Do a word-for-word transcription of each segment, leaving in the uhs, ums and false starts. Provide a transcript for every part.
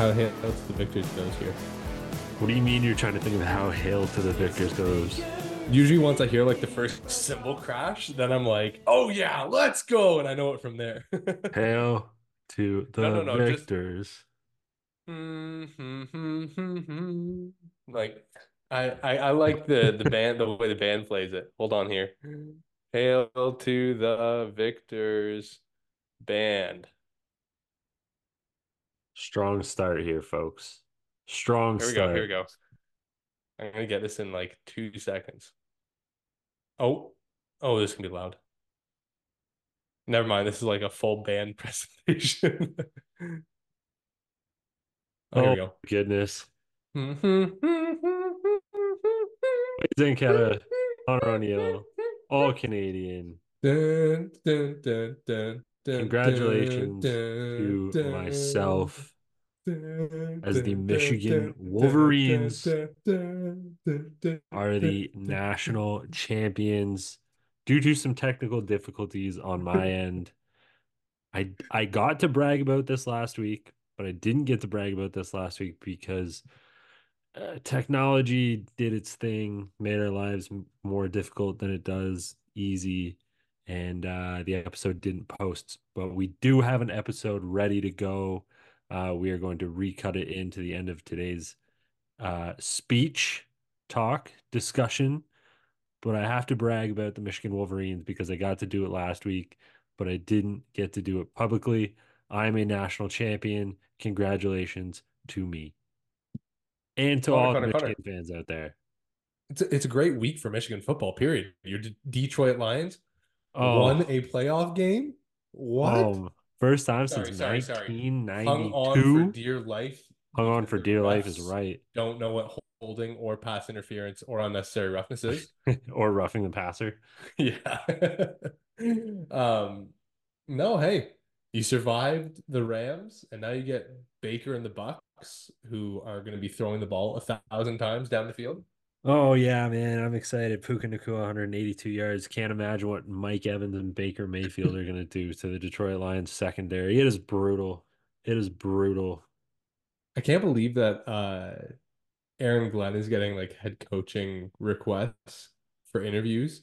how Hail to the Victors goes here. What do you mean you're trying to think of how Hail to the Victors goes? Usually once I hear like the first cymbal crash, then I'm like, oh yeah, let's go. And I know it from there. Hail to the no, no, no, Victors. Just... Mm-hmm, mm-hmm, mm-hmm. Like I, I, I like the, the band, the way the band plays it. Hold on here. Hail to the Victors band. Strong start here, folks. Strong start. Here we go. Here we go. I'm going to get this in like two seconds. Oh, oh, this can be loud. Never mind. This is like a full band presentation. Oh, here we go. Goodness. Amazing kind of honor on you. All Canadian. Dun, dun, dun, dun, dun, Congratulations dun, dun, to myself. As the Michigan Wolverines are the national champions. Due to some technical difficulties on my end, I I got to brag about this last week, but I didn't get to brag about this last week because uh, technology did its thing, made our lives more difficult than it does easy, and uh, the episode didn't post. But we do have an episode ready to go. Uh, we are going to recut it into the end of today's uh, speech, talk, discussion. But I have to brag about the Michigan Wolverines because I got to do it last week, but I didn't get to do it publicly. I'm a national champion. Congratulations to me. And to Connor, all the Michigan Connor. fans out there. It's a, it's a great week for Michigan football, period. Your D- Detroit Lions oh. won a playoff game? What? Um, First time sorry, since sorry, nineteen ninety-two. Sorry. Hung on for dear life. Hung on for dear life is right. Don't know what holding or pass interference or unnecessary roughness is. Or roughing the passer. Yeah. um, no, hey, you survived the Rams, and now you get Baker and the Bucks, who are going to be throwing the ball a thousand times down the field. Oh, yeah, man. I'm excited. Puka Nakua, one hundred eighty-two yards. Can't imagine what Mike Evans and Baker Mayfield are going to do to the Detroit Lions secondary. It is brutal. It is brutal. I can't believe that uh, Aaron Glenn is getting, like, head coaching requests for interviews.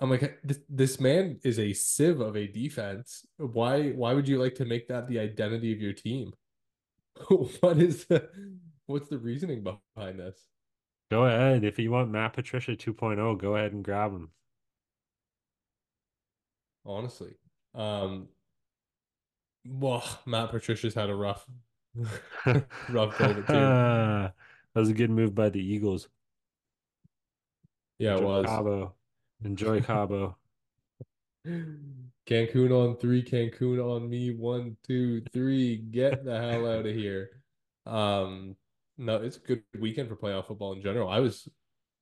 I'm like, this, this man is a sieve of a defense. Why, why would you like to make that the identity of your team? What is the, what's the reasoning behind this? Go ahead. If you want Matt Patricia two point oh, go ahead and grab him. Honestly. Um, well, Matt Patricia's had a rough, rough go of it, too. That was a good move by the Eagles. Yeah, Enjoy it was. Cabo. Enjoy Cabo. Cancun on three, Cancun on me. One, two, three. Get the hell out of here. Um... No, it's a good weekend for playoff football in general. I was... It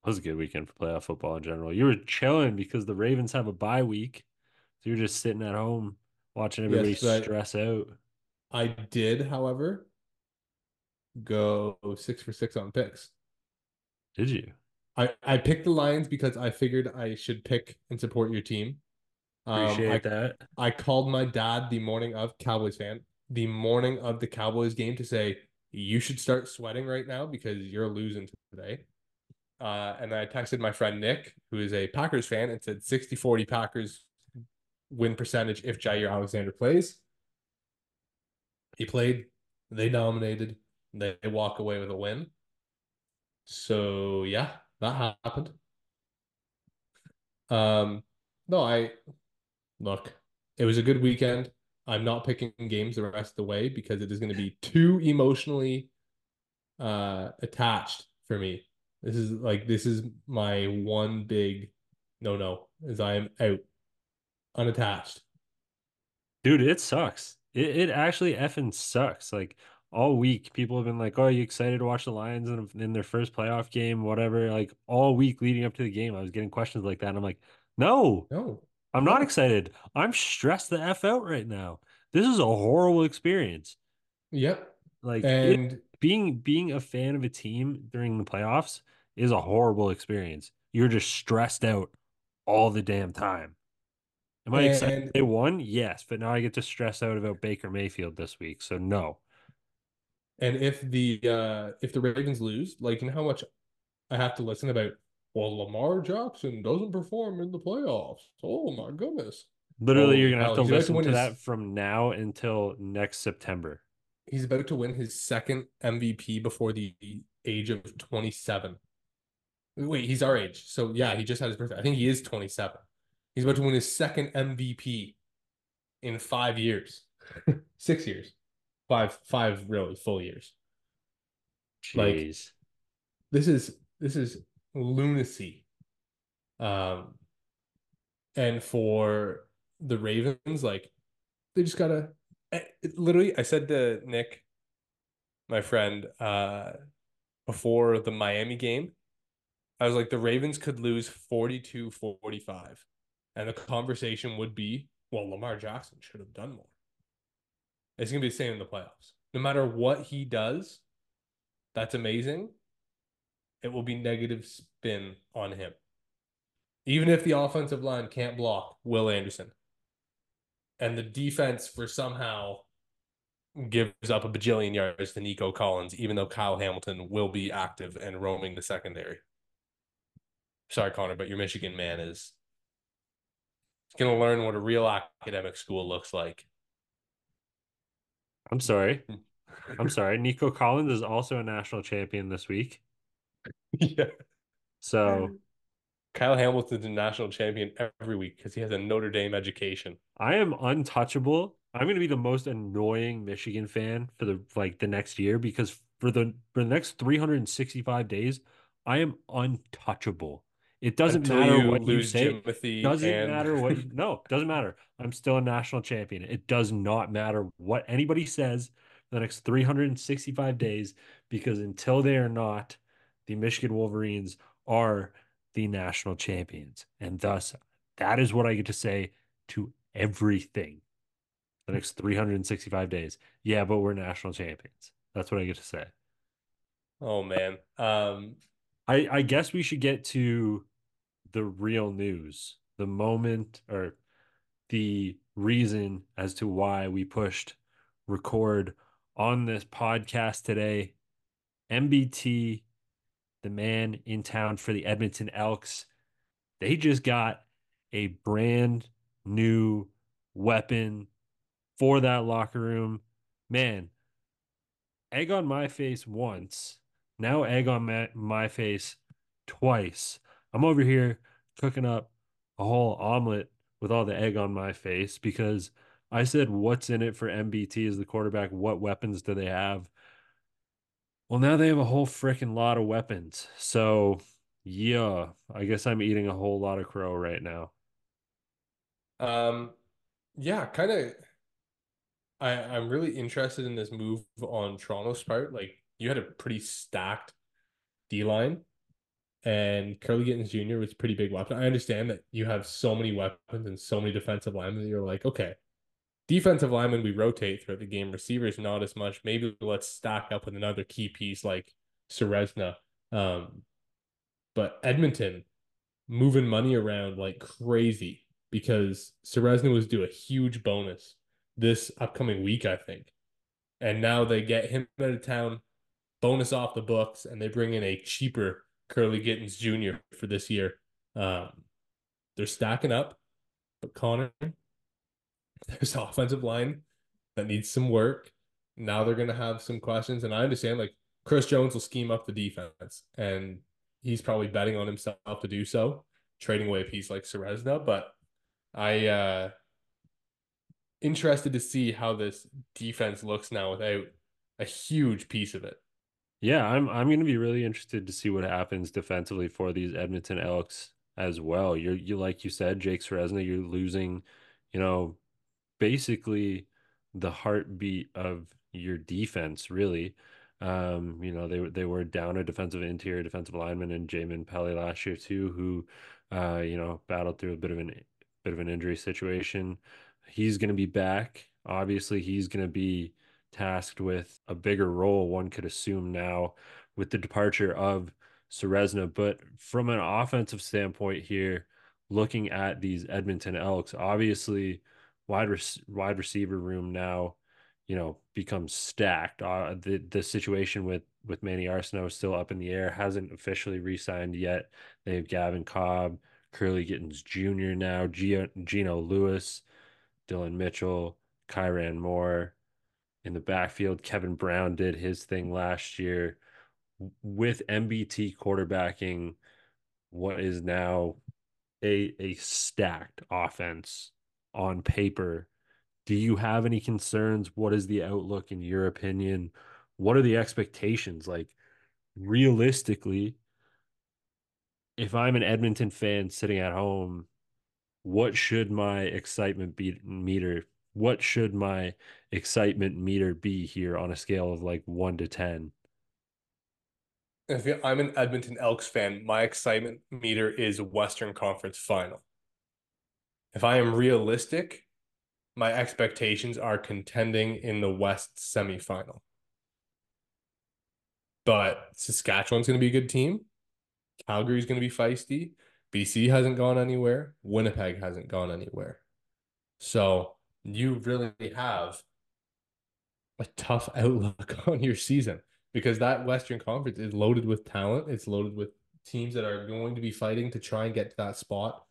was a good weekend for playoff football in general. You were chilling because the Ravens have a bye week. So you're just sitting at home watching everybody yes, stress I, out. I did, however, go six for six on picks. Did you? I, I picked the Lions because I figured I should pick and support your team. Appreciate um, I, that. I called my dad the morning of Cowboys fan, the morning of the Cowboys game to say... You should start sweating right now because you're losing today. Uh, and I texted my friend Nick, who is a Packers fan, and said sixty forty Packers win percentage if Jair Alexander plays. He played. They dominated. They walk away with a win. So, yeah, that happened. Um, no, I... Look, it was a good weekend. I'm not picking games the rest of the way because it is going to be too emotionally uh, attached for me. This is like, this is my one big no, no, is I am out unattached. Dude, it sucks. It it actually effing sucks. Like all week people have been like, oh, are you excited to watch the Lions in, in their first playoff game, whatever. Like all week leading up to the game, I was getting questions like that. And I'm like, no, no. I'm not excited. I'm stressed the F out right now. This is a horrible experience. Yep. Like and it, being being a fan of a team during the playoffs is a horrible experience. You're just stressed out all the damn time. Am I and, excited they won? Yes, but now I get to stress out about Baker Mayfield this week. So no. And if the uh, if the Ravens lose, like, you know how much I have to listen about, well, Lamar Jackson doesn't perform in the playoffs. Oh, my goodness. Literally, oh, you're going to have to listen to, to his... that from now until next September. He's about to win his second M V P before the age of twenty-seven. Wait, he's our age. So, yeah, he just had his birthday. I think he is twenty-seven. He's about to win his second M V P in five years. Six years. Five, five really full years. Jeez. Like, this is this is lunacy. Um, and for the Ravens, like, they just gotta. Literally, I said to Nick, my friend, uh, before the Miami game, I was like, the Ravens could lose forty-two forty-five, and the conversation would be, well, Lamar Jackson should have done more. It's going to be the same in the playoffs. No matter what he does, that's amazing. It will be negative spin on him. Even if the offensive line can't block Will Anderson and the defense for somehow gives up a bajillion yards to Nico Collins, even though Kyle Hamilton will be active and roaming the secondary. Sorry, Connor, but your Michigan man is going to learn what a real academic school looks like. I'm sorry. I'm sorry. Nico Collins is also a national champion this week. Yeah. So Kyle Hamilton's a national champion every week because he has a Notre Dame education. I am untouchable. I'm going to be the most annoying Michigan fan for the like the next year, because for the for the next three hundred sixty-five days, I am untouchable. It doesn't Until matter you what you say. Doesn't and... matter what. You, no, doesn't matter. I'm still a national champion. It does not matter what anybody says for the next three hundred sixty-five days, because until they are not, the Michigan Wolverines are the national champions, and thus that is what I get to say to everything the next three hundred sixty-five days. Yeah, but we're national champions. That's what I get to say. Oh man. Um. I, I guess we should get to the real news, the moment or the reason as to why we pushed record on this podcast today. M B T, the man in town for the Edmonton Elks, they just got a brand new weapon for that locker room. Man, egg on my face once. Now egg on my, my face twice. I'm over here cooking up a whole omelet with all the egg on my face, because I said, what's in it for M B T as the quarterback? What weapons do they have? Well, now they have a whole freaking lot of weapons. So, yeah, I guess I'm eating a whole lot of crow right now. Um, yeah, kind of. I'm really interested in this move on Toronto's part. Like, you had a pretty stacked D-line, and Kurleigh Gittens Junior was a pretty big weapon. I understand that you have so many weapons and so many defensive linemen that you're like, okay, defensive linemen we rotate throughout the game. Receivers, not as much. Maybe let's stack up with another key piece like Ceresna. Um, but Edmonton moving money around like crazy, because Ceresna was due a huge bonus this upcoming week, I think. And now they get him out of town, bonus off the books, and they bring in a cheaper Kurleigh Gittens Junior for this year. Um, they're stacking up, but Connor, there's an offensive line that needs some work. Now they're going to have some questions, and I understand, like, Chris Jones will scheme up the defense, and he's probably betting on himself to do so, trading away a piece like Ceresna, but I uh, interested to see how this defense looks now without a huge piece of it. Yeah, I'm I'm going to be really interested to see what happens defensively for these Edmonton Elks as well. You're you like you said, Jake Ceresna, you're losing, you know, basically the heartbeat of your defense, really. Um, you know, they they were down a defensive interior defensive lineman in Jamin Pelly last year too, who uh, you know, battled through a bit of an bit of an injury situation. He's going to be back. Obviously, he's going to be tasked with a bigger role, one could assume, now with the departure of Ceresna. But from an offensive standpoint here, looking at these Edmonton Elks, obviously wide, re- wide receiver room now, you know, become stacked. Uh, the the situation with with Manny Arsenault is still up in the air. Hasn't officially re-signed yet. They have Gavin Cobb, Kurleigh Gittens Junior now, Gio, Geno Lewis, Dylan Mitchell, Kyran Moore in the backfield. Kevin Brown did his thing last year. With M B T quarterbacking what is now a a stacked offense on paper, do you have any concerns? What is the outlook in your opinion? What are the expectations? Like, realistically, if I'm an Edmonton fan sitting at home, what should my excitement be meter? What should my excitement meter be here on a scale of like one to ten? If I'm an Edmonton Elks fan, my excitement meter is Western Conference Final. If I am realistic, my expectations are contending in the West semifinal. But Saskatchewan's going to be a good team. Calgary's going to be feisty. B C hasn't gone anywhere. Winnipeg hasn't gone anywhere. So you really have a tough outlook on your season, because that Western Conference is loaded with talent. It's loaded with teams that are going to be fighting to try and get to that spot.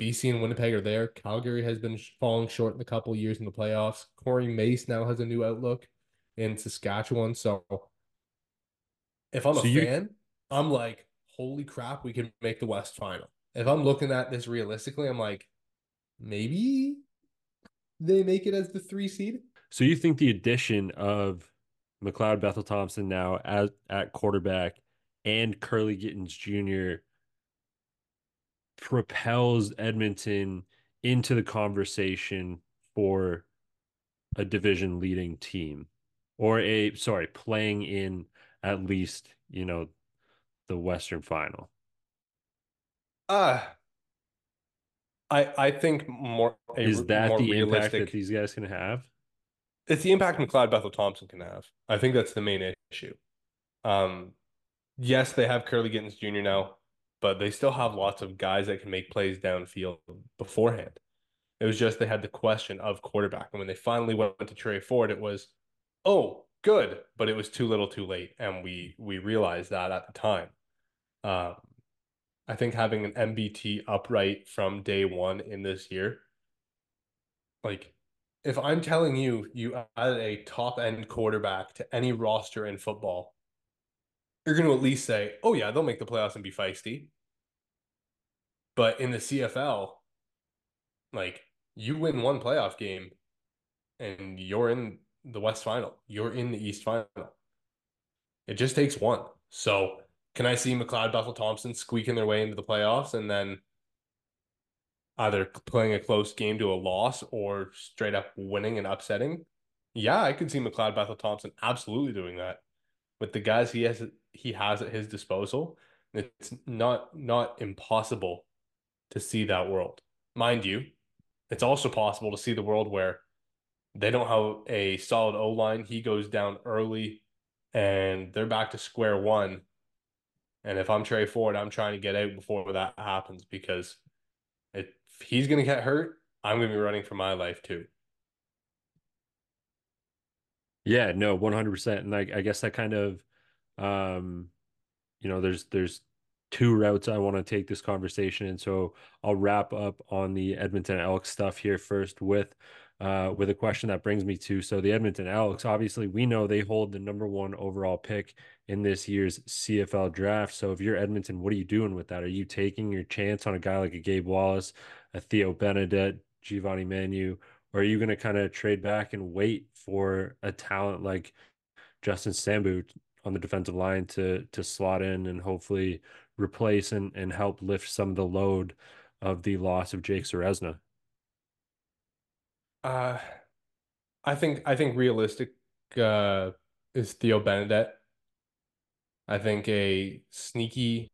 B C and Winnipeg are there. Calgary has been falling short in a couple of years in the playoffs. Corey Mace now has a new outlook in Saskatchewan. So if I'm so a you... fan, I'm like, holy crap, we can make the West final. If I'm looking at this realistically, I'm like, maybe they make it as the three seed. So you think the addition of McLeod Bethel-Thompson now as at quarterback and Kurleigh Gittens Junior propels Edmonton into the conversation for a division leading team, or a sorry, playing in at least, you know, the Western final? Uh I I think more a, is that more the realistic... impact that these guys can have? It's the impact McLeod Bethel-Thompson can have. I think that's the main issue. Um, yes, they have Kurleigh Gittens Junior now, but they still have lots of guys that can make plays downfield beforehand. It was just they had the question of quarterback. And when they finally went to Trey Ford, it was, oh, good, but it was too little too late, and we we realized that at the time. Um, I think having an M B T upright from day one in this year, like, if I'm telling you you added a top-end quarterback to any roster in football, you're going to at least say, oh, yeah, they'll make the playoffs and be feisty. But in the C F L, like, you win one playoff game and you're in the West final. You're in the East final. It just takes one. So can I see McLeod Bethel-Thompson squeaking their way into the playoffs and then either playing a close game to a loss or straight up winning and upsetting? Yeah, I could see McLeod Bethel-Thompson absolutely doing that. With the guys he has he has at his disposal, it's not not impossible to see that world. Mind you, it's also possible to see the world where they don't have a solid O-line, he goes down early, and they're back to square one. And if I'm Trey Ford, I'm trying to get out before that happens, because it, if he's going to get hurt, I'm going to be running for my life too. Yeah, no, one hundred percent. And I, I guess that kind of, um, you know, there's there's two routes I want to take this conversation. And so I'll wrap up on the Edmonton Elks stuff here first with uh, with a question that brings me to, so the Edmonton Elks, obviously we know they hold the number one overall pick in this year's C F L draft. So if you're Edmonton, what are you doing with that? Are you taking your chance on a guy like a Gabe Wallace, a Theo Benedett, Giovanni Manu, or are you going to kind of trade back and wait for a talent like Justin Sambu on the defensive line to to slot in and hopefully replace and, and help lift some of the load of the loss of Jake Ceresna? Uh, I think I think realistic uh, is Theo Benedett. I think a sneaky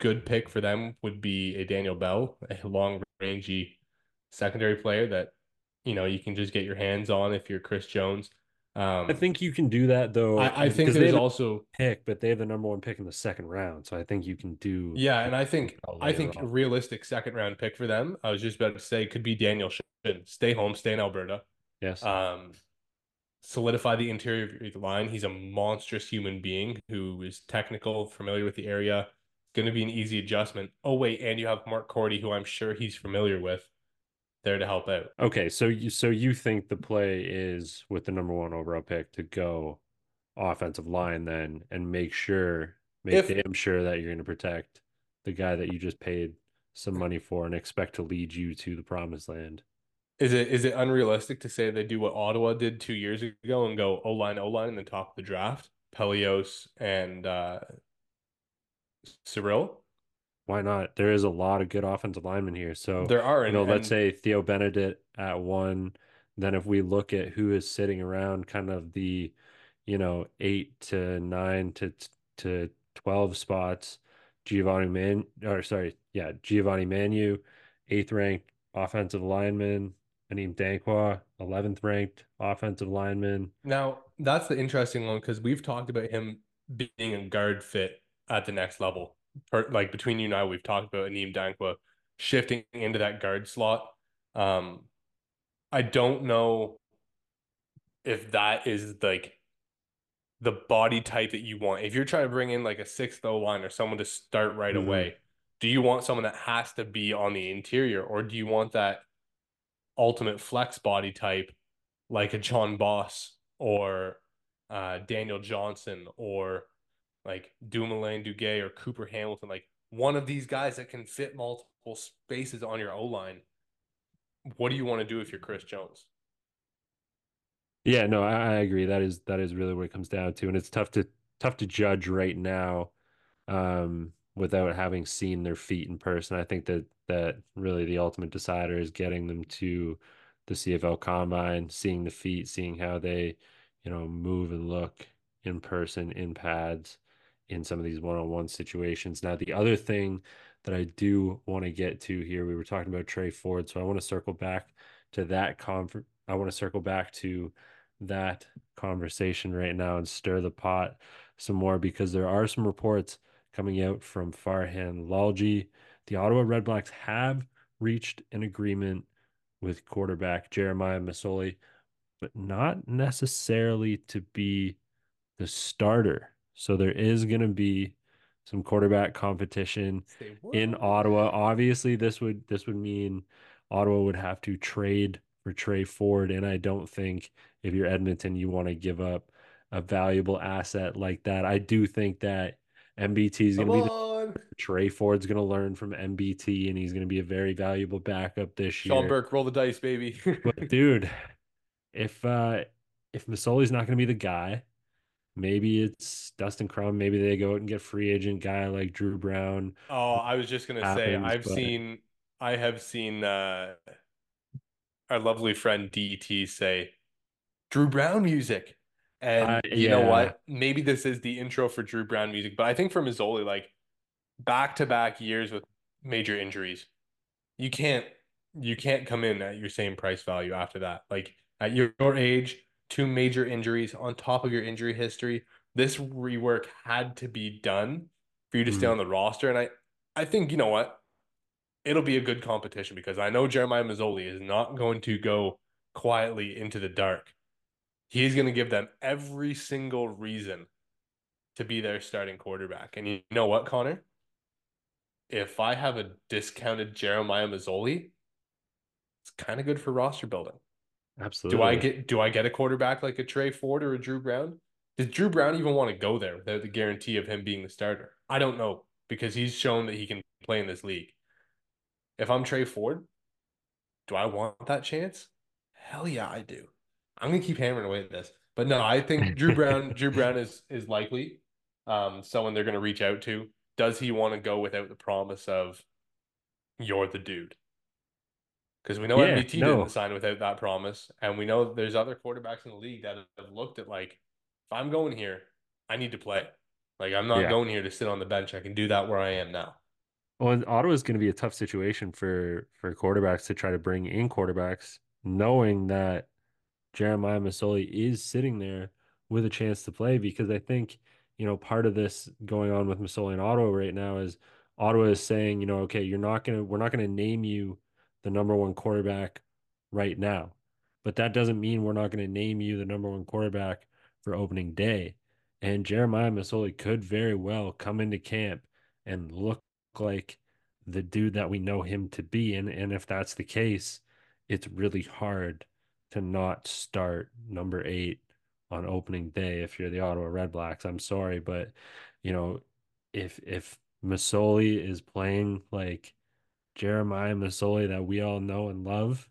good pick for them would be a Daniel Bell, a long-rangey secondary player that, you know, you can just get your hands on if you're Chris Jones. Um, I think you can do that, though. I, I think there's also pick, but they have the number one pick in the second round, so I think you can do. Yeah, and I think I think on. a realistic second round pick for them, I was just about to say, could be Daniel Shinn. Stay home, stay in Alberta. Yes. Um, solidify the interior of your line. He's a monstrous human being who is technical, familiar with the area. Going to be an easy adjustment. Oh, wait, and you have Mark Cordy, who I'm sure he's familiar with, there to help out. Okay, so you, so you think the play is with the number one overall pick to go offensive line then and make sure, make if, damn sure that you're going to protect the guy that you just paid some money for and expect to lead you to the promised land. Is it is it unrealistic to say they do what Ottawa did two years ago and go O-line, O-line in the top of the draft? Pelios and uh, Cyril? Why not? There is a lot of good offensive linemen here. So there are, you know, and, let's say Theo Benedict at one. Then if we look at who is sitting around kind of the, you know, eight to nine to to twelve spots, Giovanni Man or sorry, yeah, Giovanni Manu, eighth ranked offensive lineman, Nadeem Dankwa, eleventh ranked offensive lineman. Now that's the interesting one because we've talked about him being a guard fit at the next level. Like between you and I, we've talked about Nadeem Dankwa shifting into that guard slot. Um, I don't know if that is like the body type that you want. If you're trying to bring in like a sixth O-line or someone to start right mm-hmm. away, do you want someone that has to be on the interior, or do you want that ultimate flex body type like a John Boss or uh, Daniel Johnson or like Dumoulin Duguay or Cooper Hamilton, like one of these guys that can fit multiple spaces on your O-line? What do you want to do if you're Chris Jones? Yeah, no, I, I agree. That is that is really what it comes down to, and it's tough to tough to judge right now um, without having seen their feet in person. I think that that really the ultimate decider is getting them to the C F L Combine, seeing the feet, seeing how they, you know, move and look in person, in pads, in some of these one-on-one situations. Now, the other thing that I do want to get to here, we were talking about Trey Ford, so I want to circle back to that conver- I want to circle back to that conversation right now and stir the pot some more, because there are some reports coming out from Farhan Lalji. The Ottawa Redblacks have reached an agreement with quarterback Jeremiah Masoli, but not necessarily to be the starter. So there is going to be some quarterback competition in Ottawa. Obviously, this would this would mean Ottawa would have to trade for Trey Ford, and I don't think if you're Edmonton, you want to give up a valuable asset like that. I do think that M B T is going to be the, Trey Ford's going to learn from M B T, and he's going to be a very valuable backup this Sean year. Sean Burke, roll the dice, baby. But dude, if uh, if Masoli's not going to be the guy, maybe it's Dustin Crum. Maybe they go out and get free agent guy like Drew Brown. Oh, I was just gonna happens, say I've but... seen I have seen uh, our lovely friend D T say Drew Brown music, and uh, yeah. you know what? Maybe this is the intro for Drew Brown music. But I think for Masoli, like back to back years with major injuries, you can't you can't come in at your same price value after that. Like at your, your age. Two major injuries on top of your injury history. This rework had to be done for you to mm-hmm. stay on the roster. And I, I think, you know what? It'll be a good competition because I know Jeremiah Masoli is not going to go quietly into the dark. He's going to give them every single reason to be their starting quarterback. And you know what, Connor? If I have a discounted Jeremiah Masoli, it's kind of good for roster building. Absolutely. Do I get do I get a quarterback like a Trey Ford or a Drew Brown? Does Drew Brown even want to go there without the guarantee of him being the starter? I don't know, because he's shown that he can play in this league. If I'm Trey Ford, do I want that chance? Hell yeah, I do. I'm gonna keep hammering away at this. But no, I think Drew Brown, Drew Brown is is likely um, someone they're gonna reach out to. Does he want to go without the promise of you're the dude? Because we know yeah, M B T no. didn't sign without that promise. And we know there's other quarterbacks in the league that have looked at, like, if I'm going here, I need to play. Like, I'm not yeah. going here to sit on the bench. I can do that where I am now. Well, and Ottawa's going to be a tough situation for, for quarterbacks to try to bring in quarterbacks, knowing that Jeremiah Masoli is sitting there with a chance to play. Because I think, you know, part of this going on with Masoli and Ottawa right now is Ottawa is saying, you know, okay, you're not going to, we're not going to name you the number one quarterback right now. but that doesn't mean we're not going to name you the number one quarterback for opening day. And Jeremiah Masoli could very well come into camp and look like the dude that we know him to be. And, and if that's the case, it's really hard to not start number eight on opening day if you're the Ottawa Redblacks. I'm sorry, but, you know, if if Masoli is playing like Jeremiah Masoli that we all know and love,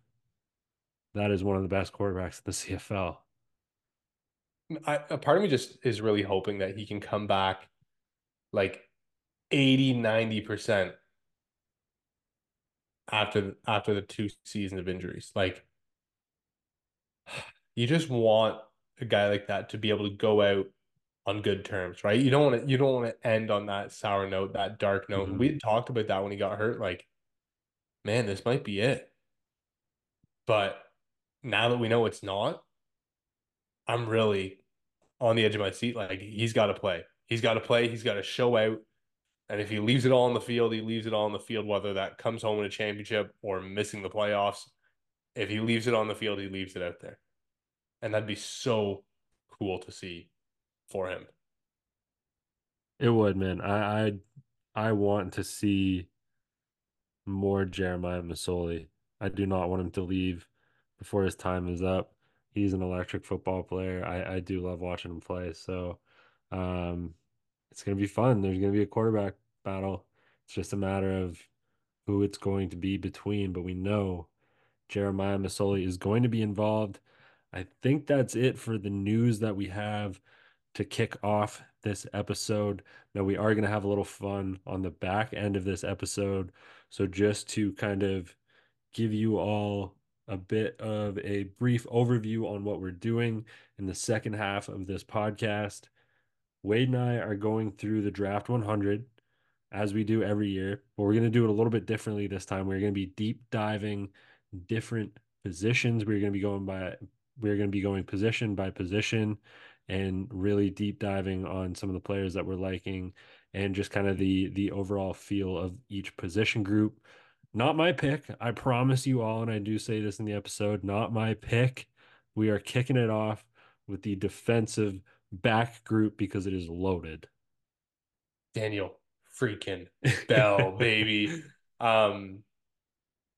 that is one of the best quarterbacks in the C F L. I, a part of me just is really hoping that he can come back like eighty, ninety percent after, after the two seasons of injuries. Like, you just want a guy like that to be able to go out on good terms, right? You don't want to, you don't want to end on that sour note, that dark note. Mm-hmm. We had talked about that when he got hurt, like, man, this might be it. But now that we know it's not, I'm really on the edge of my seat. Like, he's got to play. He's got to play. He's got to show out. And if he leaves it all on the field, he leaves it all on the field, whether that comes home in a championship or missing the playoffs. If he leaves it on the field, he leaves it out there. And that'd be so cool to see for him. It would, man. I I, I want to see more Jeremiah Masoli. I do not want him to leave before his time is up. He's an electric football player. I, I do love watching him play. So um, it's going to be fun. There's going to be a quarterback battle. It's just a matter of who it's going to be between. But we know Jeremiah Masoli is going to be involved. I think that's it for the news that we have to kick off this episode. Now, we are going to have a little fun on the back end of this episode. So just to kind of give you all a bit of a brief overview on what we're doing in the second half of this podcast, Wade and I are going through the Draft one hundred as we do every year, but we're going to do it a little bit differently this time. We're going to be deep diving different positions. We're going to be going by, we're going to be going position by position and really deep diving on some of the players that we're liking and just kind of the, the overall feel of each position group. Not my pick. I promise you all, and I do say this in the episode, not my pick. We are kicking it off with the defensive back group because it is loaded. Daniel freaking Bell, baby. Um,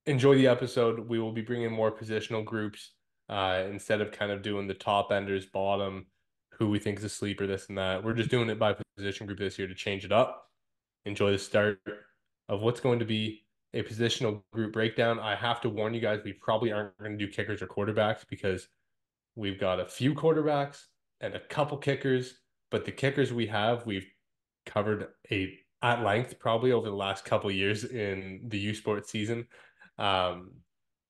enjoy the episode. We will be bringing more positional groups uh, instead of kind of doing the top enders, bottom, who we think is a sleeper, this and that. We're just doing it by position group this year to change it up. Enjoy the start of what's going to be a positional group breakdown. I have to warn you guys, we probably aren't going to do kickers or quarterbacks because we've got a few quarterbacks and a couple kickers, but the kickers we have, we've covered a at length probably over the last couple of years in the U Sports season. Um,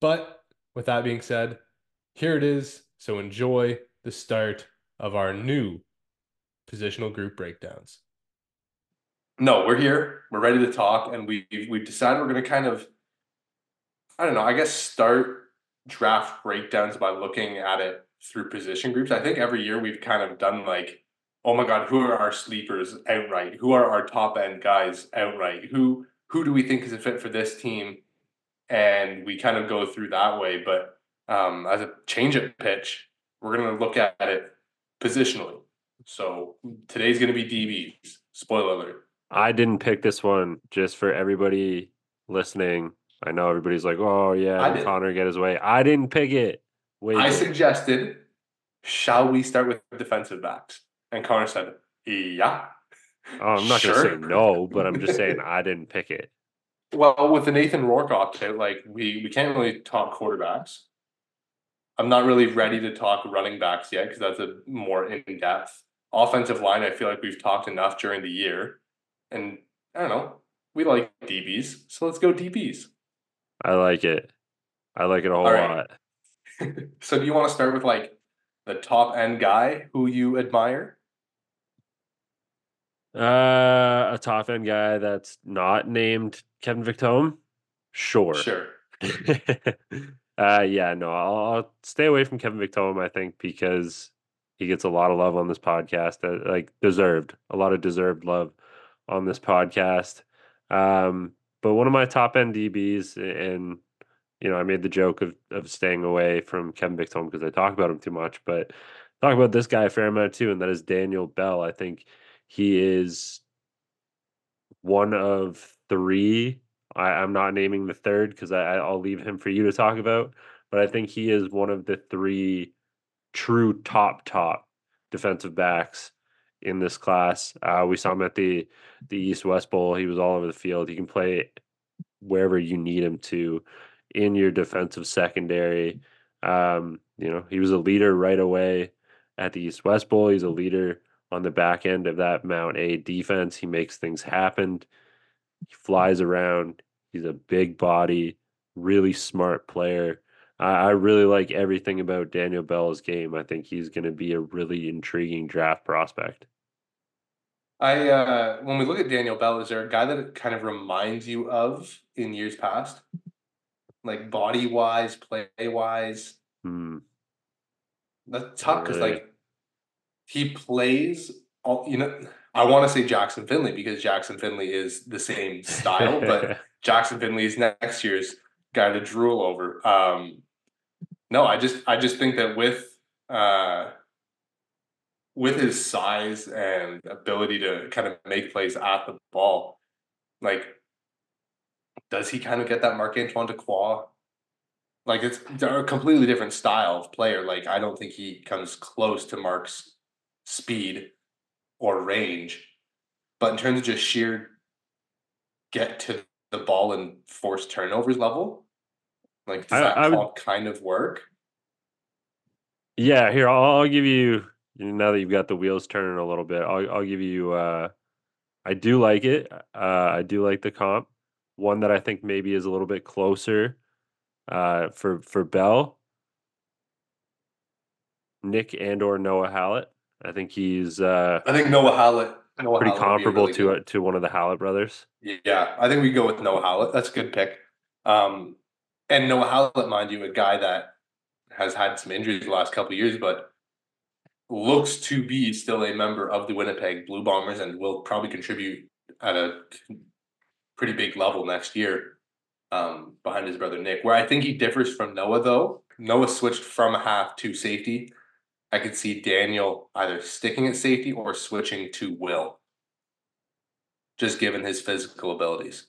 but with that being said, here it is. So enjoy the start of our new positional group breakdowns. No, we're here. We're ready to talk, and we we've decided we're going to kind of, I don't know, I guess start draft breakdowns by looking at it through position groups. I think every year we've kind of done like, oh my God, who are our sleepers outright? Who are our top end guys outright? Who who do we think is a fit for this team? And we kind of go through that way. But um, as a change of pitch, we're going to look at it positionally. So today's going to be D Bs. Spoiler alert. I didn't pick this one, just for everybody listening. I know everybody's like, oh, yeah, did Connor get his way? I didn't pick it. Wait, I suggested, shall we start with defensive backs? And Connor said, yeah. Oh, I'm not sure. going to say no, but I'm just saying I didn't pick it. Well, with the Nathan Rourke opt-out, like, we, we can't really talk quarterbacks. I'm not really ready to talk running backs yet because that's a more in-depth. Offensive line, I feel like we've talked enough during the year. And I don't know, we like D Bs, so let's go D Bs. I like it. I like it a whole lot. So do you want to start with like the top end guy who you admire? Uh, a top end guy that's not named Kevin Victome? Sure. Sure. uh, yeah, no, I'll, I'll stay away from Kevin Victome, I think, because he gets a lot of love on this podcast. That, like, deserved. A lot of deserved love on this podcast. Um, but one of my top end D Bs, and you know, I made the joke of of staying away from Kevin Victome because I talk about him too much, but talk about this guy a fair amount too, and that is Daniel Bell. I think he is one of three. I, I'm not naming the third because I'll leave him for you to talk about, but I think he is one of the three true top, top defensive backs in this class. Uh, we saw him at the, the East-West Bowl. He was all over the field. He can play wherever you need him to in your defensive secondary. Um, you know, he was a leader right away at the East-West Bowl. He's a leader on the back end of that Mount A defense. He makes things happen. He flies around. He's a big body, really smart player. I really like everything about Daniel Bell's game. I think he's going to be a really intriguing draft prospect. I uh, when we look at Daniel Bell, is there a guy that it kind of reminds you of in years past? Like body-wise, play-wise? Hmm. That's tough because, really. like, he plays all, you know, I want to say Jackson Finley because Jackson Finley is the same style, but Jackson Finley is next year's guy to drool over. Um, No, I just I just think that with uh, with his size and ability to kind of make plays at the ball, like, does he kind of get that Marc-Antoine Dequoy? Like, it's a completely different style of player. Like, I don't think he comes close to Mark's speed or range. But in terms of just sheer get to the ball and force turnovers level, like, does I, that I would, kind of work? Yeah, here, I'll, I'll give you, now that you've got the wheels turning a little bit, I'll I'll give you, uh, I do like it. Uh, I do like the comp. One that I think maybe is a little bit closer uh, for, for Bell, Nick and or Noah Hallett. I think he's uh, I think Noah Hallett. Noah pretty Hallett comparable really to, uh, to one of the Hallett brothers. Yeah, I think we go with Noah Hallett. That's a good pick. Um, And Noah Hallett, mind you, a guy that has had some injuries the last couple of years, but looks to be still a member of the Winnipeg Blue Bombers and will probably contribute at a pretty big level next year um, behind his brother Nick. Where I think he differs from Noah, though, Noah switched from half to safety. I could see Daniel either sticking at safety or switching to Will, just given his physical abilities.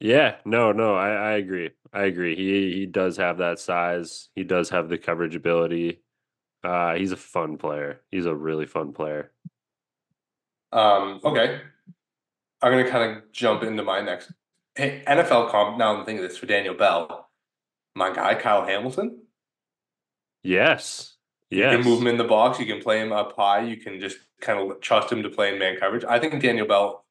Yeah, no, no, I, I agree. I agree. He he does have that size. He does have the coverage ability. Uh, he's a fun player. He's a really fun player. Um. Okay. I'm going to kind of jump into my next hey, N F L comp. Now I'm thinking of this for Daniel Bell. My guy, Kyle Hamilton. Yes. Yes. You can move him in the box. You can play him up high. You can just kind of trust him to play in man coverage. I think Daniel Bell,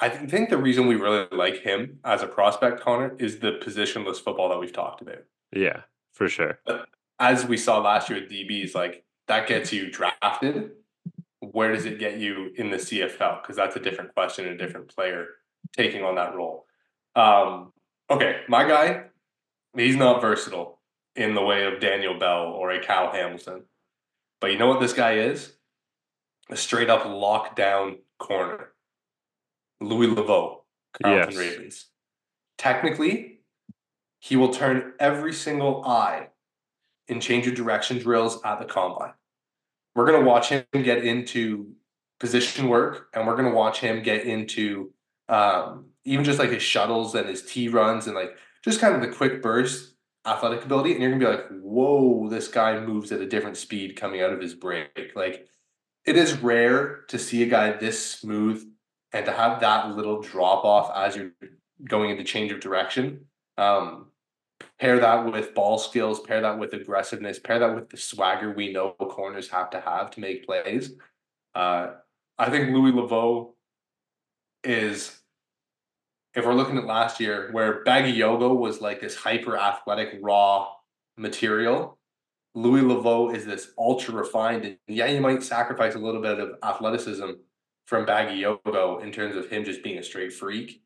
I think the reason we really like him as a prospect, Connor, is the positionless football that we've talked about. Yeah, for sure. As we saw last year at D Bs, like, that gets you drafted. Where does it get you in the C F L? Because that's a different question and a different player taking on that role. Um, okay, my guy, he's not versatile in the way of Daniel Bell or a Kyle Hamilton. But you know what this guy is? A straight-up lockdown corner. Louis Lavoie, Carlton yes. Ravens. Technically, he will turn every single eye in change of direction drills at the combine. We're going to watch him get into position work, and we're going to watch him get into um, even just like his shuttles and his T runs and like just kind of the quick burst athletic ability. And you're going to be like, whoa, this guy moves at a different speed coming out of his break. Like, it is rare to see a guy this smooth and to have that little drop-off as you're going into change of direction. Um, pair that with ball skills, pair that with aggressiveness, pair that with the swagger we know corners have to have to make plays. Uh, I think Louis Lavoie is, if we're looking at last year, where Baggiogo was like this hyper-athletic, raw material, Louis Lavoie is this ultra-refined, and yeah, you might sacrifice a little bit of athleticism from Baggiogo in terms of him just being a straight freak.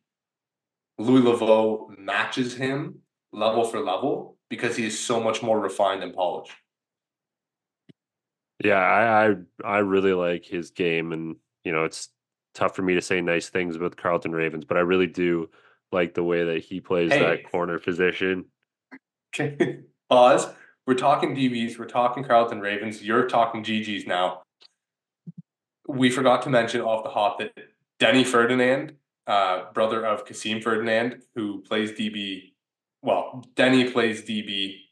Louis Lavoie matches him level for level because he is so much more refined and polished. Yeah, I, I I really like his game, and you know, it's tough for me to say nice things about the Carlton Ravens, but I really do like the way that he plays hey. that corner position. Okay, pause. We're talking D Bs. We're talking Carlton Ravens. You're talking G Gs now. We forgot to mention off the hop that Denny Ferdinand, uh, brother of Kasim Ferdinand, who plays D B. Well, Denny plays D B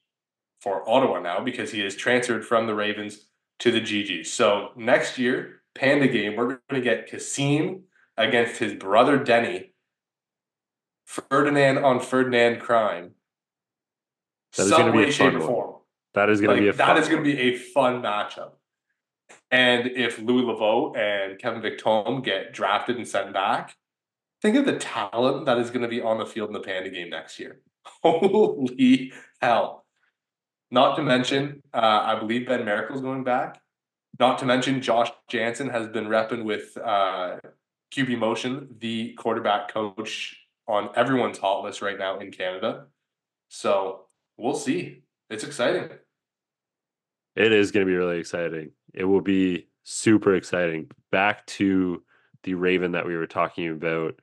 for Ottawa now because he is transferred from the Ravens to the G Gs. So next year, Panda game, we're going to get Kasim against his brother Denny. Ferdinand on Ferdinand crime. That is some way, shape, or form. That is going like, to be a fun that is going to be a fun matchup. And if Louis Lavoie and Kevin Victome get drafted and sent back, think of the talent that is going to be on the field in the Panda game next year. Holy hell! Not to mention, uh, I believe Ben Miracle's going back. Not to mention, Josh Jansen has been repping with uh, Q B Motion, the quarterback coach on everyone's hot list right now in Canada. So we'll see. It's exciting. It is going to be really exciting. It will be super exciting. Back to the Raven that we were talking about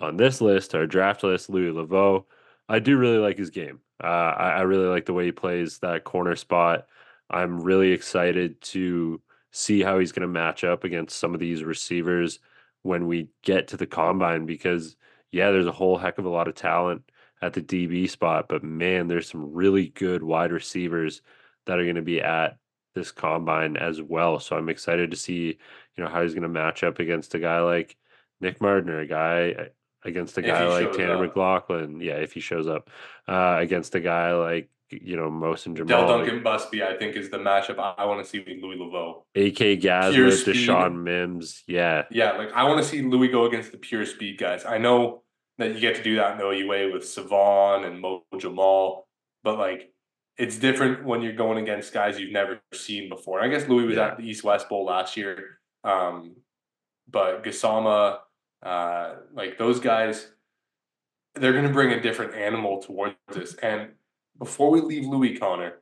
on this list, our draft list, Louis Lavoie. I do really like his game. Uh, I, I really like the way he plays that corner spot. I'm really excited to see how he's going to match up against some of these receivers when we get to the combine because, yeah, there's a whole heck of a lot of talent at the D B spot, but man, there's some really good wide receivers that are going to be at this combine as well. So I'm excited to see, you know, how he's going to match up against a guy like Nick Martin or a guy against a guy like Tanner up. McLaughlin. Yeah, if he shows up uh, against a guy like, you know, Mohsen Jamal. Del Duncan Busby, I think, is the matchup I want to see with Louis Lavoie. A K Gasler, Deshaun Mims. Yeah. Yeah, like I want to see Louis go against the pure speed guys. I know that you get to do that in O U A with Savon and Mo Jamal, but like it's different when you're going against guys you've never seen before. I guess Louis was yeah. at the East-West Bowl last year, um, but Gassama, uh, like those guys, they're going to bring a different animal towards this. And before we leave Louis, Connor,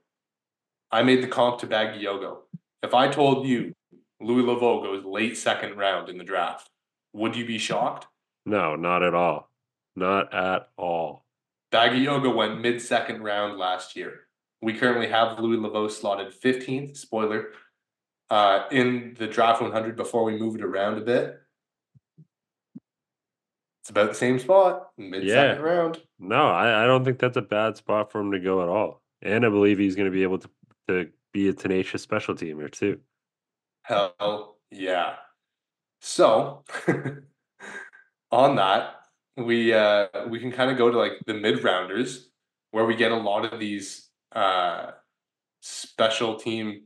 I made the comp to Baggiogo. If I told you Louis Lavoie goes late second round in the draft, would you be shocked? No, not at all. Not at all. Baggiogo went mid-second round last year. We currently have Louis Lavoie slotted fifteenth, spoiler, uh, in the draft one hundred before we move it around a bit. It's about the same spot, mid-second yeah. round. No, I, I don't think that's a bad spot for him to go at all. And I believe he's going to be able to, to be a tenacious special teamer too. Hell yeah. So, on that, we uh, we can kind of go to like the mid-rounders where we get a lot of these uh, special team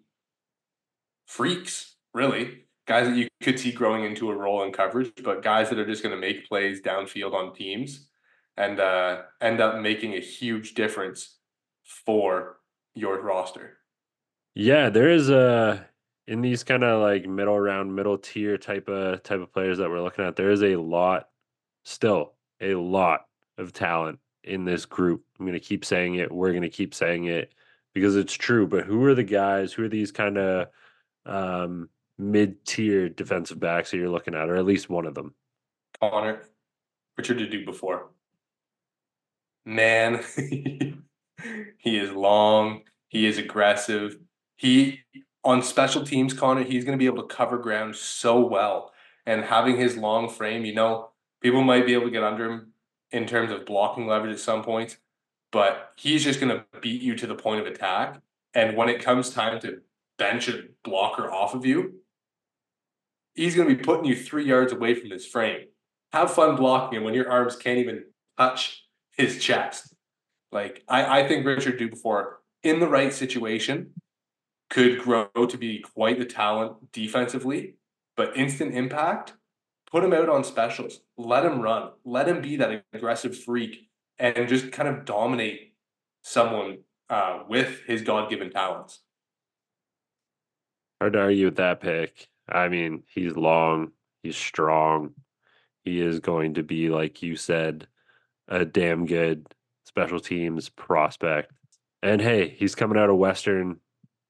freaks, really. Guys that you could see growing into a role in coverage, but guys that are just going to make plays downfield on teams and uh, end up making a huge difference for your roster. Yeah, there is a... in these kind of like middle round, middle tier type of type of players that we're looking at, there is a lot, still a lot of talent in this group. I'm going to keep saying it. We're going to keep saying it because it's true. But who are the guys? Who are these kind of um, mid-tier defensive backs that you're looking at, or at least one of them? Connor, Richard Dubord before. Man, he is long. He is aggressive. He... on special teams, Connor, he's going to be able to cover ground so well. And having his long frame, you know, people might be able to get under him in terms of blocking leverage at some points, but he's just going to beat you to the point of attack. And when it comes time to bench a blocker off of you, he's going to be putting you three yards away from his frame. Have fun blocking him when your arms can't even touch his chest. Like, I, I think Richard Dubord, in the right situation, could grow to be quite the talent defensively, but instant impact, put him out on specials, let him run, let him be that aggressive freak and just kind of dominate someone uh, with his God-given talents. Hard to argue with that pick. I mean, he's long, he's strong. He is going to be, like you said, a damn good special teams prospect. And hey, he's coming out of Western.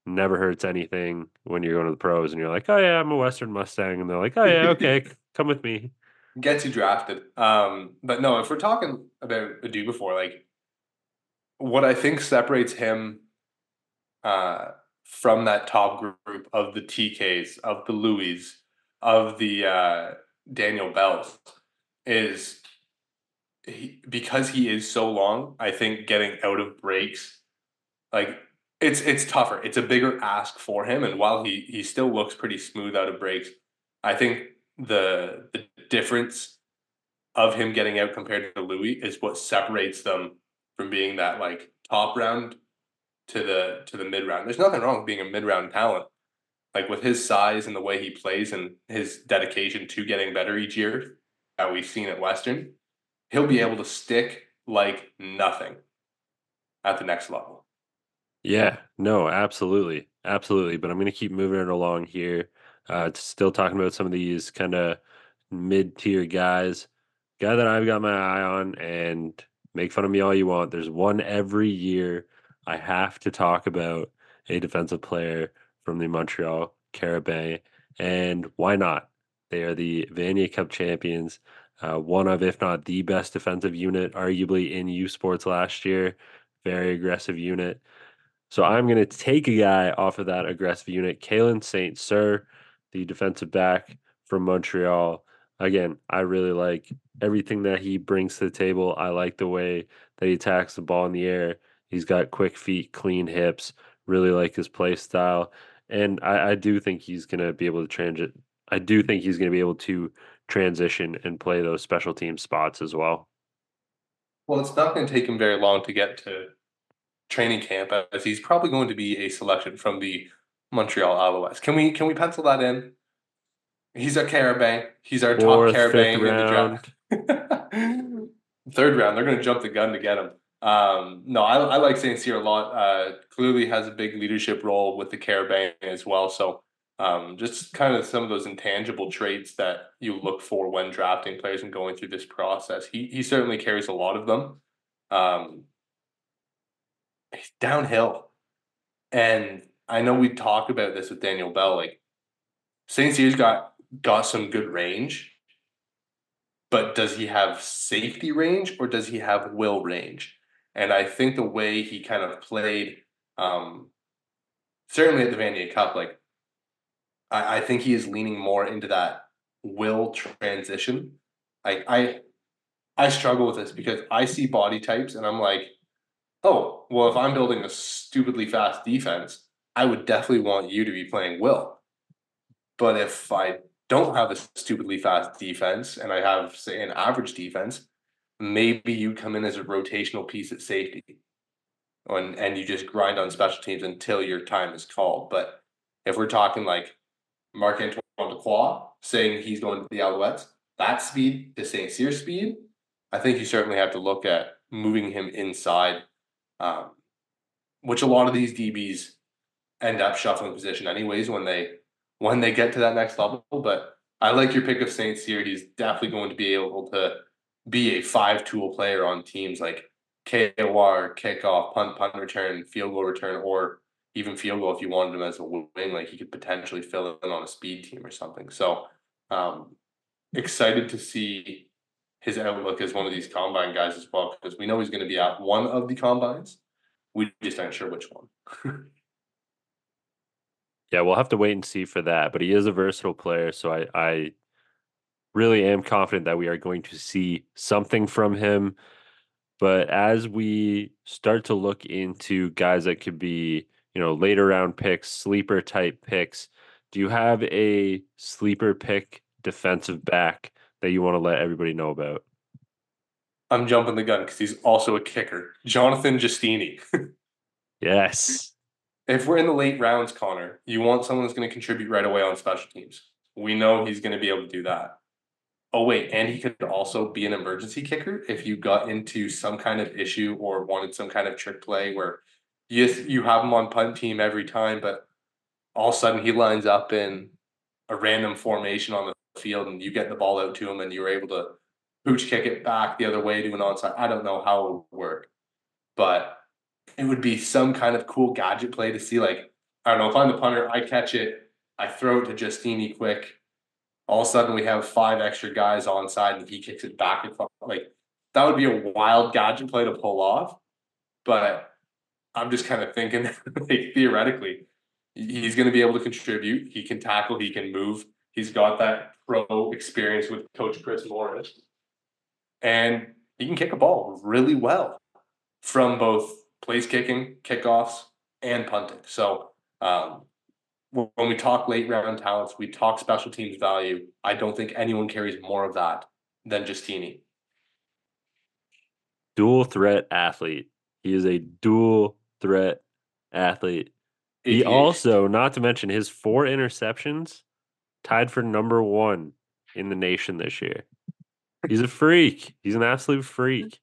Never hurts anything when you're going to the pros and you're like, oh yeah, I'm a Western Mustang. And they're like, oh yeah, okay, come with me. gets you drafted. Um, but no, if we're talking about Adu before, like what I think separates him uh, from that top group of the T Ks, of the Louis, of the uh, Daniel Bells is he, because he is so long, I think getting out of breaks, like it's it's tougher. It's a bigger ask for him. And while he he still looks pretty smooth out of breaks, I think the the difference of him getting out compared to Louis is what separates them from being that like top round to the to the mid round. There's nothing wrong with being a mid round talent. Like with his size and the way he plays and his dedication to getting better each year that we've seen at Western, he'll be able to stick like nothing at the next level. Yeah, no, absolutely. Absolutely. But I'm going to keep moving it along here. Uh, still talking about some of these kind of mid-tier guys. Guy that I've got my eye on, and make fun of me all you want, there's one every year I have to talk about, a defensive player from the Montreal Carabins. And why not? They are the Vanier Cup champions. Uh, one of, if not the best defensive unit, arguably in U Sports last year. Very aggressive unit. So I'm going to take a guy off of that aggressive unit, Kalen Saint Cyr, the defensive back from Montreal. Again, I really like everything that he brings to the table. I like the way that he attacks the ball in the air. He's got quick feet, clean hips, really like his play style. And I, I do think he's going to be able to transit. I do think he's going to be able to transition and play those special team spots as well. Well, it's not going to take him very long to get to training camp, as he's probably going to be a selection from the Montreal Alouettes. Can we can we pencil that in? He's our Carabin. He's our top Carabin in the draft. Third round, they're going to jump the gun to get him. Um, no, I, I like Saint Cyr a lot. Uh, clearly has a big leadership role with the Carabin as well. So um, just kind of some of those intangible traits that you look for when drafting players and going through this process. He he certainly carries a lot of them. Um, he's downhill. And I know we talked about this with Daniel Bell. Like Saint Cyr's got got some good range, but does he have safety range or does he have will range? And I think the way he kind of played, um, certainly at the Vanier Cup, like I, I think he is leaning more into that will transition. I, I I struggle with this because I see body types and I'm like, oh, well, if I'm building a stupidly fast defense, I would definitely want you to be playing will. But if I don't have a stupidly fast defense and I have, say, an average defense, maybe you come in as a rotational piece at safety and, and you just grind on special teams until your time is called. But if we're talking like Marc-Antoine Dequoy saying he's going to the Alouettes, that speed to Saint Cyr speed, I think you certainly have to look at moving him inside, um, which a lot of these D Bs end up shuffling position anyways when they when they get to that next level. But I like your pick of Saint Cyr. He's definitely going to be able to be a five-tool player on teams like K O R, kickoff, punt, punt return, field goal return, or even field goal if you wanted him as a wing. Like he could potentially fill in on a speed team or something. So um, excited to see his outlook as one of these combine guys as well, because we know he's going to be at one of the combines. We just aren't sure which one. Yeah, we'll have to wait and see for that. But he is a versatile player, so I, I really am confident that we are going to see something from him. But as we start to look into guys that could be, you know, later round picks, sleeper type picks, do you have a sleeper pick defensive back that you want to let everybody know about? I'm jumping the gun because he's also a kicker. Jonathan Giustini. Yes. If we're in the late rounds, Connor, you want someone that's going to contribute right away on special teams. We know he's going to be able to do that. Oh, wait, and he could also be an emergency kicker if you got into some kind of issue or wanted some kind of trick play where, yes, you have him on punt team every time, but all of a sudden he lines up in a random formation on the field and you get the ball out to him and you're able to hooch kick it back the other way to an onside. I don't know how it would work, but it would be some kind of cool gadget play to see. Like, I don't know, if I'm the punter, I catch it, I throw it to Giustini quick, all of a sudden we have five extra guys onside and he kicks it back and forth. Like, that would be a wild gadget play to pull off. But I'm just kind of thinking, like, theoretically, he's going to be able to contribute. He can tackle. He can move. He's got that pro experience with Coach Chris Morris. And he can kick a ball really well from both place kicking, kickoffs, and punting. So um, when we talk late round talents, we talk special teams value. I don't think anyone carries more of that than Justini. Dual threat athlete. He is a dual threat athlete. He also, not to mention his four interceptions, tied for number one in the nation this year. He's a freak. He's an absolute freak.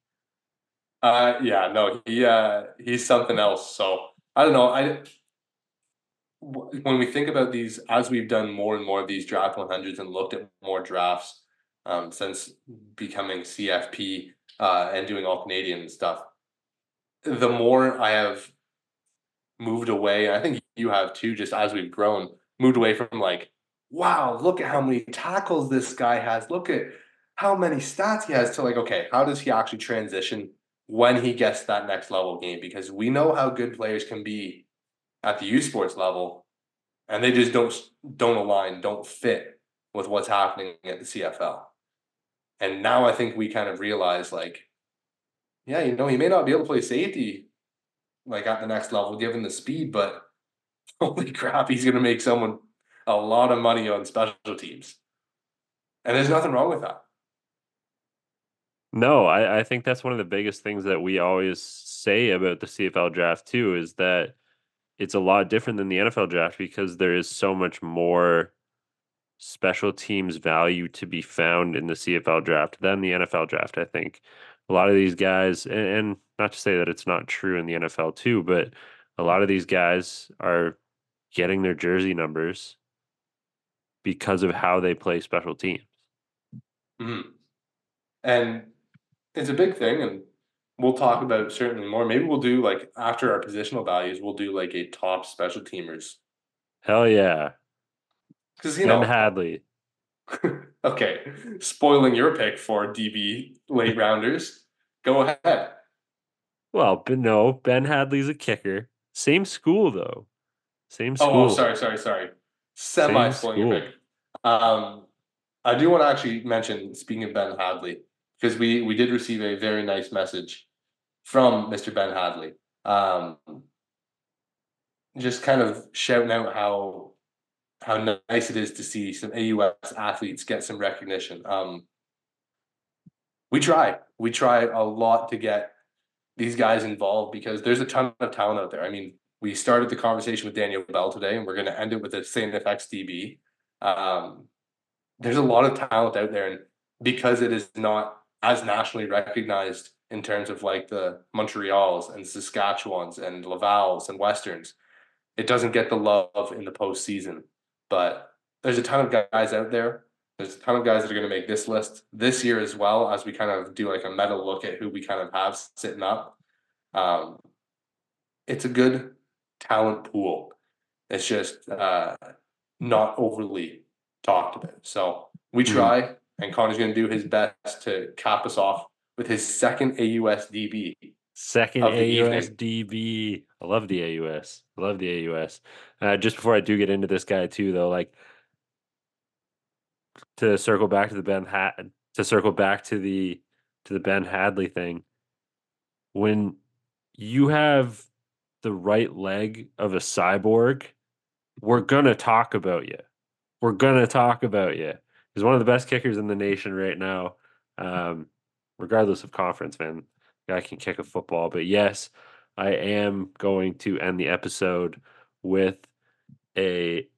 Uh, yeah, no, he uh, he's something else. So I don't know. I when we think about these, as we've done more and more of these draft one hundreds and looked at more drafts um, since becoming C F P uh, and doing all Canadian stuff, the more I have moved away, I think you have too, just as we've grown, moved away from like, wow, look at how many tackles this guy has. Look at how many stats he has, to like, okay, how does he actually transition when he gets that next level game? Because we know how good players can be at the U Sports level, and they just don't don't align, don't fit with what's happening at the C F L. And now I think we kind of realize, like, yeah, you know, he may not be able to play safety like at the next level given the speed, but holy crap, he's going to make someone a lot of money on special teams. And there's nothing wrong with that. No, I, I think that's one of the biggest things that we always say about the C F L draft too, is that it's a lot different than the N F L draft because there is so much more special teams value to be found in the C F L draft than the N F L draft, I think. A lot of these guys, and, and not to say that it's not true in the N F L too, but a lot of these guys are getting their jersey numbers because of how they play special teams. Mm-hmm. And it's a big thing, and we'll talk about it certainly more. Maybe we'll do, like, after our positional values, we'll do, like, a top special teamers. Hell yeah. Because, you ben know. Hadley. Okay. Spoiling your pick for D B late rounders. Go ahead. Well, but no, Ben Hadley's a kicker. Same school, though. Same school. Oh, oh sorry, sorry, sorry. Semi-spoiling your pick. Um, I do want to actually mention, speaking of Ben Hadley, because we, we did receive a very nice message from Mister Ben Hadley. Um, just kind of shouting out how how nice it is to see some A U S athletes get some recognition. Um, we try. We try a lot to get these guys involved because there's a ton of talent out there. I mean, we started the conversation with Daniel Bell today, and we're going to end it with the same F X D B. Um, there's a lot of talent out there, and because it is not as nationally recognized in terms of like the Montreals and Saskatchewans and Lavals and Westerns, it doesn't get the love in the postseason. But there's a ton of guys out there. There's a ton of guys that are going to make this list this year as well, as we kind of do like a meta look at who we kind of have sitting up. Um, it's a good talent pool. It's just uh, not overly talked about. So we try. Mm-hmm. And Connor's going to do his best to cap us off with his second A U S D B. Second A U S D B. I love the A U S. I love the A U S. Uh, just before I do get into this guy too, though, like to circle back to the Ben Had to circle back to the to the Ben Hadley thing. When you have the right leg of a cyborg, we're gonna talk about you. We're gonna talk about you. He's one of the best kickers in the nation right now, um, regardless of conference, man. The guy can kick a football. But yes, I am going to end the episode with a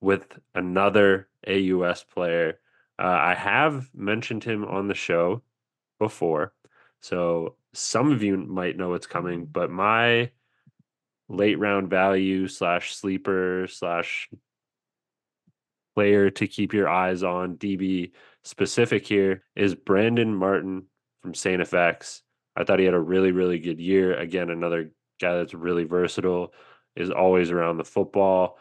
with another A U S player. Uh, I have mentioned him on the show before, so some of you might know what's coming. But my late round value slash sleeper slash player to keep your eyes on, D B specific here, is Brandon Martin from Saint F X. I thought he had a really, really good year. Again, another guy that's really versatile, is always around the football.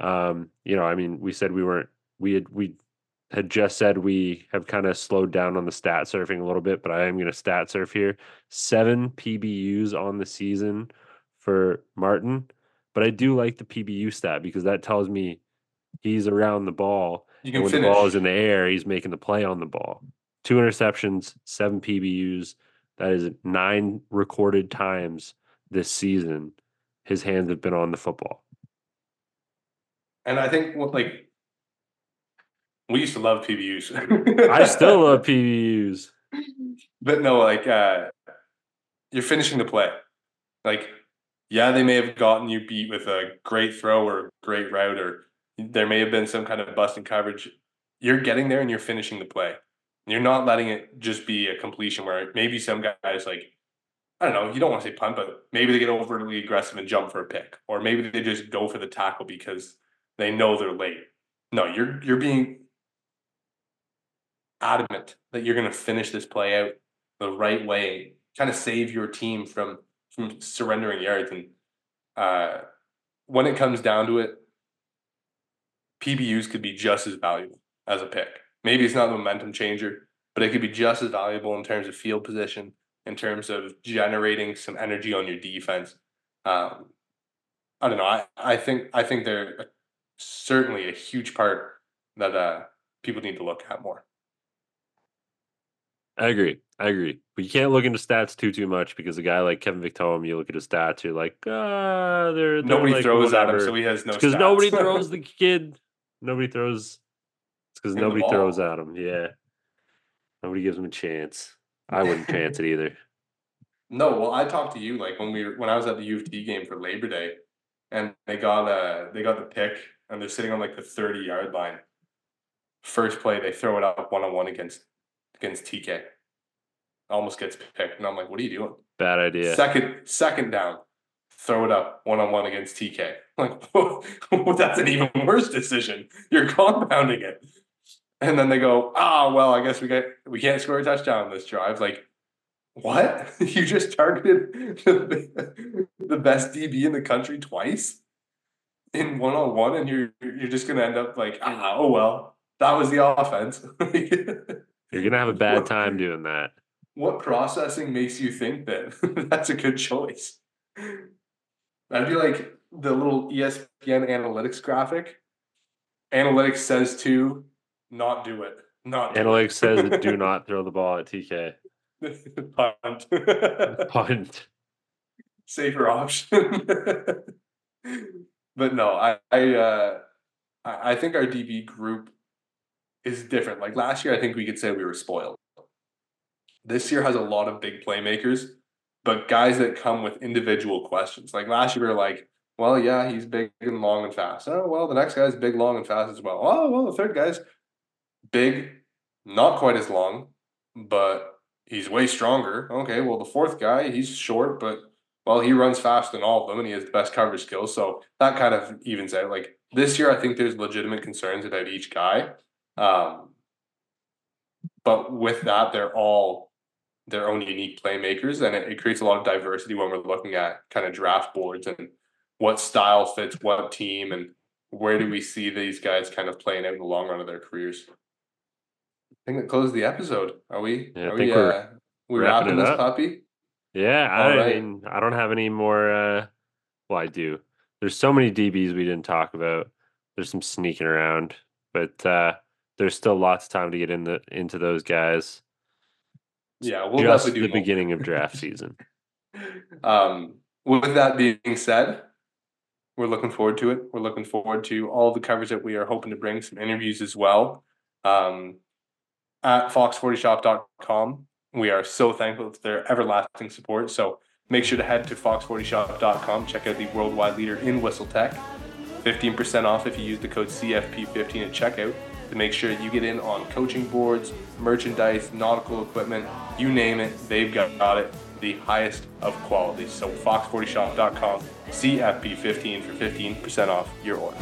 Um, you know, I mean, we said we weren't, we had, we had just said we have kind of slowed down on the stat surfing a little bit, but I am going to stat surf here. Seven P B Us on the season for Martin, but I do like the P B U stat because that tells me he's around the ball. You can when finish. The ball is in the air, he's making the play on the ball. Two interceptions, seven P B Us. That is nine recorded times this season his hands have been on the football. And I think, well, like, we used to love P B Us. I still love P B Us. But no, like, uh, you're finishing the play. Like, yeah, they may have gotten you beat with a great throw or great route, or there may have been some kind of busted coverage. You're getting there and you're finishing the play. You're not letting it just be a completion where maybe some guys, like, I don't know, you don't want to say punt, but maybe they get overly aggressive and jump for a pick. Or maybe they just go for the tackle because they know they're late. No, you're you're being adamant that you're going to finish this play out the right way, kind of save your team from, from surrendering yards. And uh, when it comes down to it, P B Us could be just as valuable as a pick. Maybe it's not a momentum changer, but it could be just as valuable in terms of field position, in terms of generating some energy on your defense. Um, I don't know. I, I think I think they're certainly a huge part that uh, people need to look at more. I agree. I agree. But you can't look into stats too, too much because a guy like Kevin Victome, you look at his stats, you're like, ah, they're, they're nobody like throws whatever. At him, so he has no stats. Because nobody throws the kid. Nobody throws. It's because nobody throws at him. Yeah. Nobody gives him a chance. I wouldn't chance it either. No, well, I talked to you like when we were, when I was at the U of T game for Labor Day, and they got a they got the pick, and they're sitting on like the thirty-yard line. First play, they throw it up one-on-one against against T K. Almost gets picked, and I'm like, "What are you doing?" Bad idea. Second second down, throw it up one-on-one against T K. I'm like, well, that's an even worse decision. You're compounding it. And then they go, ah, oh, well, I guess we get we can't score a touchdown this drive. Like, what? You just targeted the, the best D B in the country twice in one on one, and you're you're just gonna end up like, ah, oh well, that was the offense. You're gonna have a bad time doing that. What processing makes you think that that's a good choice? That'd be like the little E S P N analytics graphic. Analytics says to. Not do it. Not do Analytics it. Says that do not throw the ball at T K. Punt. Punt. Safer option. But no, I I, uh, I think our D B group is different. Like last year, I think we could say we were spoiled. This year has a lot of big playmakers, but guys that come with individual questions. Like last year, we were like, well, yeah, he's big and long and fast. Oh, well, the next guy's big, long, and fast as well. Oh, well, the third guy's big, not quite as long, but he's way stronger. Okay, well, the fourth guy, he's short, but, well, he runs fast than all of them, and he has the best coverage skills. So that kind of evens out. Like, this year, I think there's legitimate concerns about each guy. Um, but with that, they're all their own unique playmakers, and it, it creates a lot of diversity when we're looking at kind of draft boards and what style fits what team and where do we see these guys kind of playing out in the long run of their careers. I think that closes the episode. Are we? Yeah, are we? We're, uh, we're wrapping, wrapping this up. Puppy. Yeah, I right. mean, I don't have any more. Uh, well, I do. There's so many D Bs we didn't talk about. There's some sneaking around, but uh, there's still lots of time to get in the into those guys. Yeah, we'll just definitely do the more. Beginning of draft season. Um, with that being said. We're looking forward to it. We're looking forward to all the coverage that we are hoping to bring, some interviews as well. Um, at fox forty shop dot com, we are so thankful for their everlasting support. So make sure to head to fox forty shop dot com. Check out the worldwide leader in whistle tech. fifteen percent off if you use the code C F P fifteen at checkout to make sure you get in on coaching boards, merchandise, nautical equipment, you name it, they've got it. The highest of quality. So fox forty shop dot com, C F P fifteen for fifteen percent off your order.